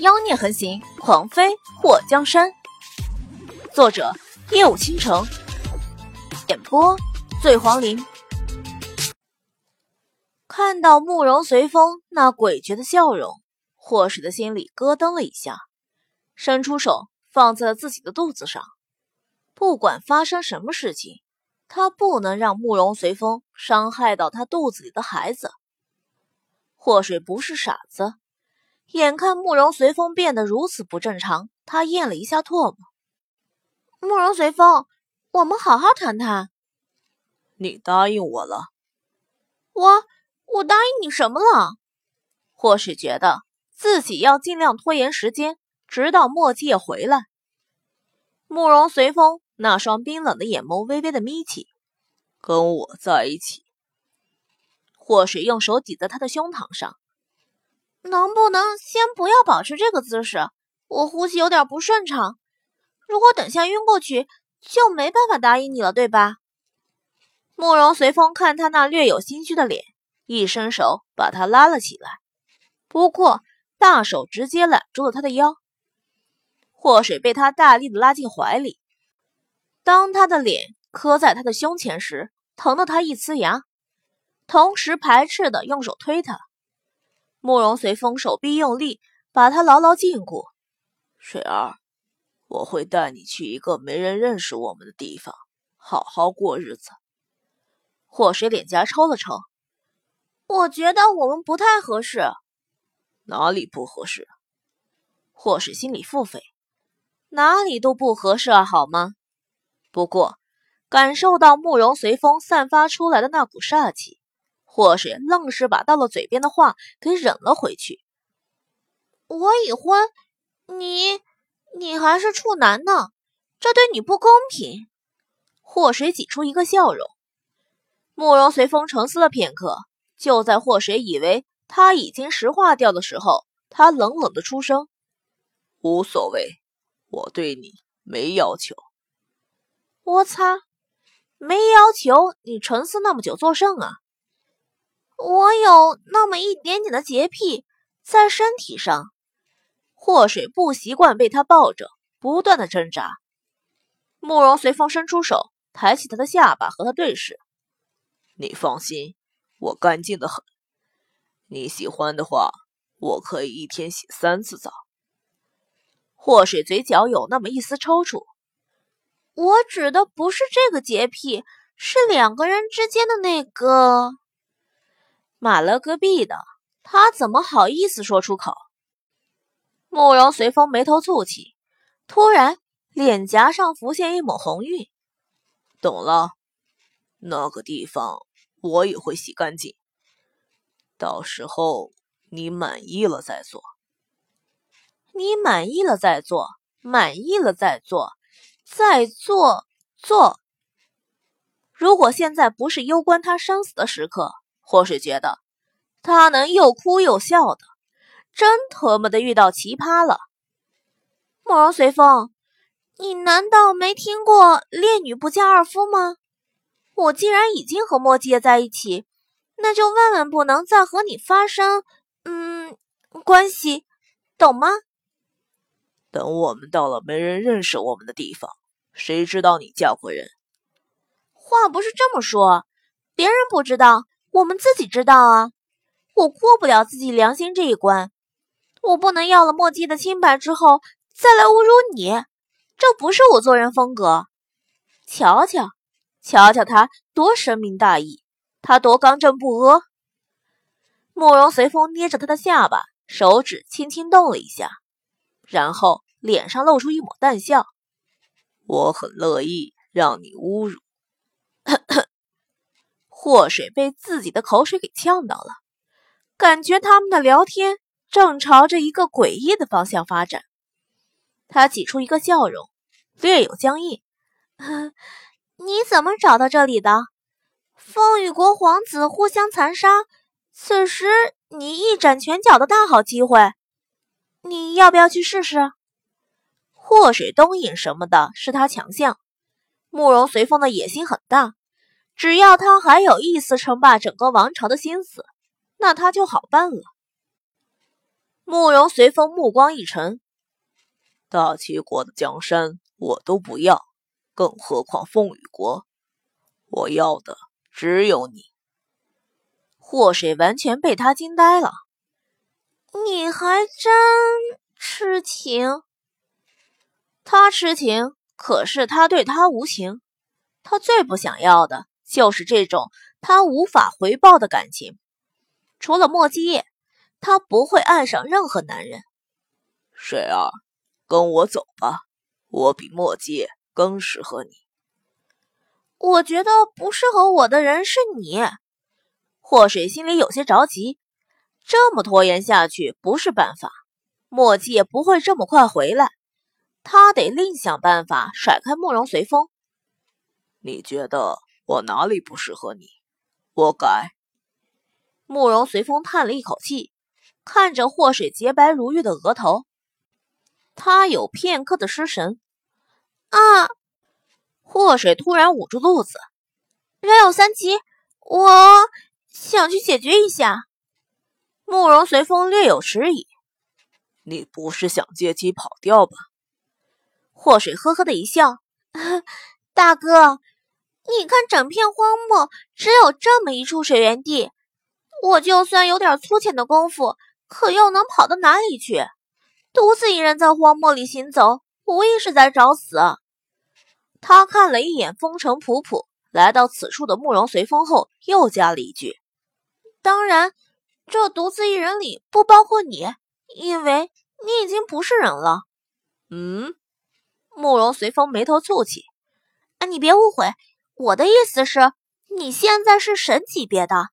妖孽横行，狂飞祸江山。作者夜舞倾城，演播醉黄林。看到慕容随风那诡谲的笑容，霍氏的心里咯噔了一下，伸出手放在了自己的肚子上。不管发生什么事情，他不能让慕容随风伤害到他肚子里的孩子。霍水不是傻子，眼看慕容随风变得如此不正常，他咽了一下唾沫。慕容随风，我们好好谈谈。你答应我了。我答应你什么了？霍水觉得自己要尽量拖延时间，直到墨迹回来。慕容随风那双冰冷的眼眸微微的眯起，跟我在一起。霍水用手抵在他的胸膛上，能不能先不要保持这个姿势？我呼吸有点不顺畅，如果等下晕过去，就没办法答应你了，对吧？慕容随风看他那略有心虚的脸，一伸手把他拉了起来，不过大手直接揽住了他的腰。霍水被他大力的拉进怀里，当他的脸磕在他的胸前时，疼得他一呲牙。同时排斥的用手推他，慕容随风手臂用力把他牢牢禁锢。水儿，我会带你去一个没人认识我们的地方，好好过日子。霍水脸颊抽了抽，我觉得我们不太合适。哪里不合适？霍水心里腹诽，哪里都不合适啊，好吗？不过感受到慕容随风散发出来的那股煞气，或是愣是把到了嘴边的话给忍了回去。我已婚，你还是处男呢，这对你不公平。霍水挤出一个笑容。慕容随风沉思了片刻，就在霍水以为他已经石化掉的时候，他冷冷的出声：无所谓，我对你没要求。我擦，没要求你沉思那么久作甚啊？我有那么一点点的洁癖在身体上。霍水不习惯被他抱着，不断的挣扎。慕容随风伸出手抬起他的下巴和他对视。你放心，我干净的很。你喜欢的话，我可以一天洗3次澡。霍水嘴角有那么一丝抽搐。我指的不是这个洁癖，是2个人之间的那个。马了个屁的，他怎么好意思说出口？慕容随风眉头蹙起，突然脸颊上浮现一抹红晕。懂了，那个地方我也会洗干净，到时候你满意了再做。你满意了再做，满意了再做，再做做。如果现在不是攸关他生死的时刻，或是觉得他能又哭又笑的，真特么的遇到奇葩了。慕容随风，你难道没听过烈女不嫁二夫吗？我既然已经和墨迹在一起，那就万万不能再和你发生关系，懂吗？等我们到了没人认识我们的地方，谁知道你嫁过人？话不是这么说，别人不知道，我们自己知道啊，我过不了自己良心这一关，我不能要了墨迹的清白之后再来侮辱你，这不是我做人风格。瞧瞧他多深明大义，他多刚正不阿。慕容随风捏着他的下巴，手指轻轻动了一下，然后脸上露出一抹淡笑。我很乐意让你侮辱。霍水被自己的口水给呛到了，感觉他们的聊天正朝着一个诡异的方向发展。他挤出一个笑容，略有僵硬。你怎么找到这里的？凤羽国皇子互相残杀，此时你一展拳脚的大好机会，你要不要去试试？霍水东引什么的是他强项，慕容随风的野心很大。只要他还有一丝称霸整个王朝的心思，那他就好办了。慕容随风目光一沉，大齐国的江山我都不要，更何况风雨国，我要的只有你。祸水完全被他惊呆了，你还真痴情。他痴情，可是他对他无情，他最不想要的就是这种他无法回报的感情。除了莫继业，他不会爱上任何男人。水儿，跟我走吧，我比莫继业更适合你。我觉得不适合我的人是你。祸水心里有些着急，这么拖延下去不是办法，莫继业不会这么快回来，他得另想办法甩开慕容随风。你觉得我哪里不适合你？我改。慕容随风叹了一口气，看着祸水洁白如玉的额头，他有片刻的失神。啊！祸水突然捂住肚子，人有三急，我想去解决一下。慕容随风略有迟疑，你不是想借机跑掉吧？祸水呵呵的一笑，大哥，你看整片荒漠只有这么一处水源地，我就算有点粗浅的功夫，可又能跑到哪里去？独自一人在荒漠里行走，无疑是在找死。他看了一眼风尘仆仆来到此处的慕容随风后，又加了一句，当然这独自一人里不包括你，因为你已经不是人了。嗯？慕容随风眉头蹙起，你别误会，我的意思是你现在是神级别的。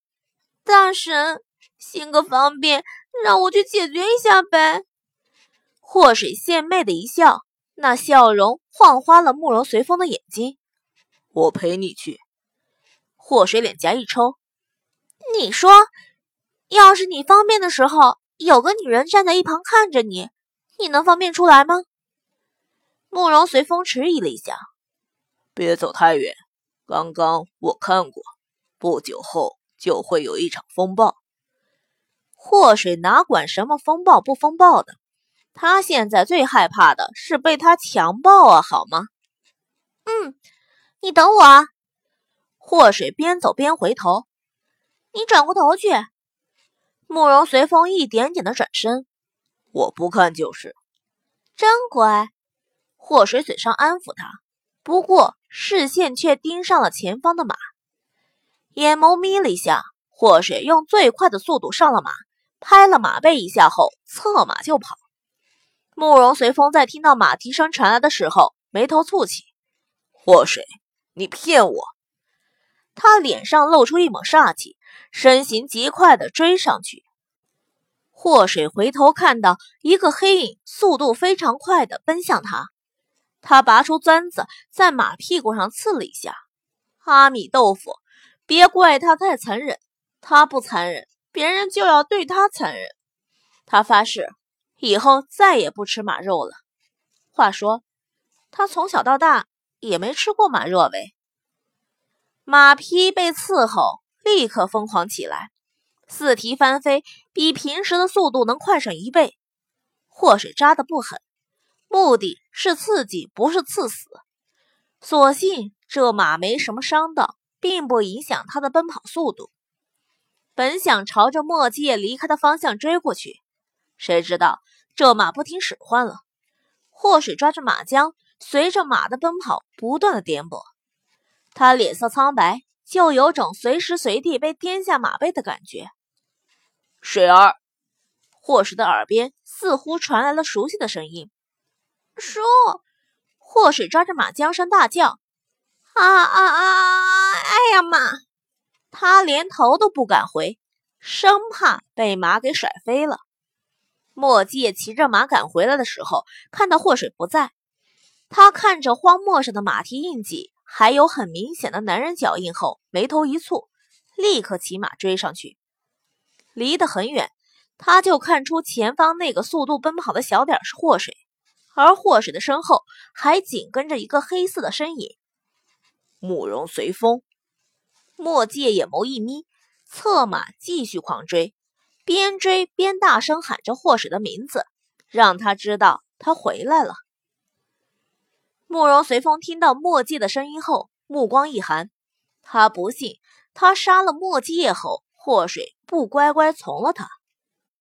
大神，行个方便，让我去解决一下呗。祸水献媚的一笑，那笑容晃花了慕容随风的眼睛。我陪你去。祸水脸颊一抽，你说要是你方便的时候有个女人站在一旁看着你，你能方便出来吗？慕容随风迟疑了一下，别走太远，刚刚我看过，不久后就会有一场风暴。祸水哪管什么风暴不风暴的，他现在最害怕的是被他强暴啊，好吗？你等我啊。祸水边走边回头，你转过头去。慕容随风一点点的转身，我不看就是。真乖。祸水嘴上安抚他，不过视线却盯上了前方的马。眼眸眯了一下，祸水用最快的速度上了马，拍了马背一下后策马就跑。慕容随风在听到马蹄声传来的时候眉头蹙起，祸水，你骗我。他脸上露出一抹煞气，身形极快地追上去。祸水回头看到一个黑影速度非常快地奔向他，他拔出簪子在马屁股上刺了一下。阿米豆腐，别怪他太残忍，他不残忍，别人就要对他残忍。他发誓以后再也不吃马肉了。话说，他从小到大也没吃过马若围。马匹被刺后立刻疯狂起来，四蹄翻飞，比平时的速度能快上一倍。祸水扎得不狠，目的是刺激，不是刺死。所幸这马没什么伤到，并不影响他的奔跑速度。本想朝着莫继业离开的方向追过去，谁知道这马不听使唤了，祸水抓着马缰，随着马的奔跑不断的颠簸，他脸色苍白，就有种随时随地被颠下马背的感觉。水儿，祸水的耳边似乎传来了熟悉的声音。叔，祸水抓着马缰声大叫，哎呀妈！他连头都不敢回，生怕被马给甩飞了。莫继业骑着马赶回来的时候，看到祸水不在，他看着荒漠上的马蹄印记，还有很明显的男人脚印后，眉头一蹙，立刻骑马追上去。离得很远，他就看出前方那个速度奔跑的小点是祸水，而祸水的身后还紧跟着一个黑色的身影。慕容随风。莫继业眼眸一眯，策马继续狂追，边追边大声喊着霍使的名字，让他知道他回来了。慕容随风听到墨迹的声音后，目光一寒，他不信他杀了墨迹夜后，霍水不乖乖从了他。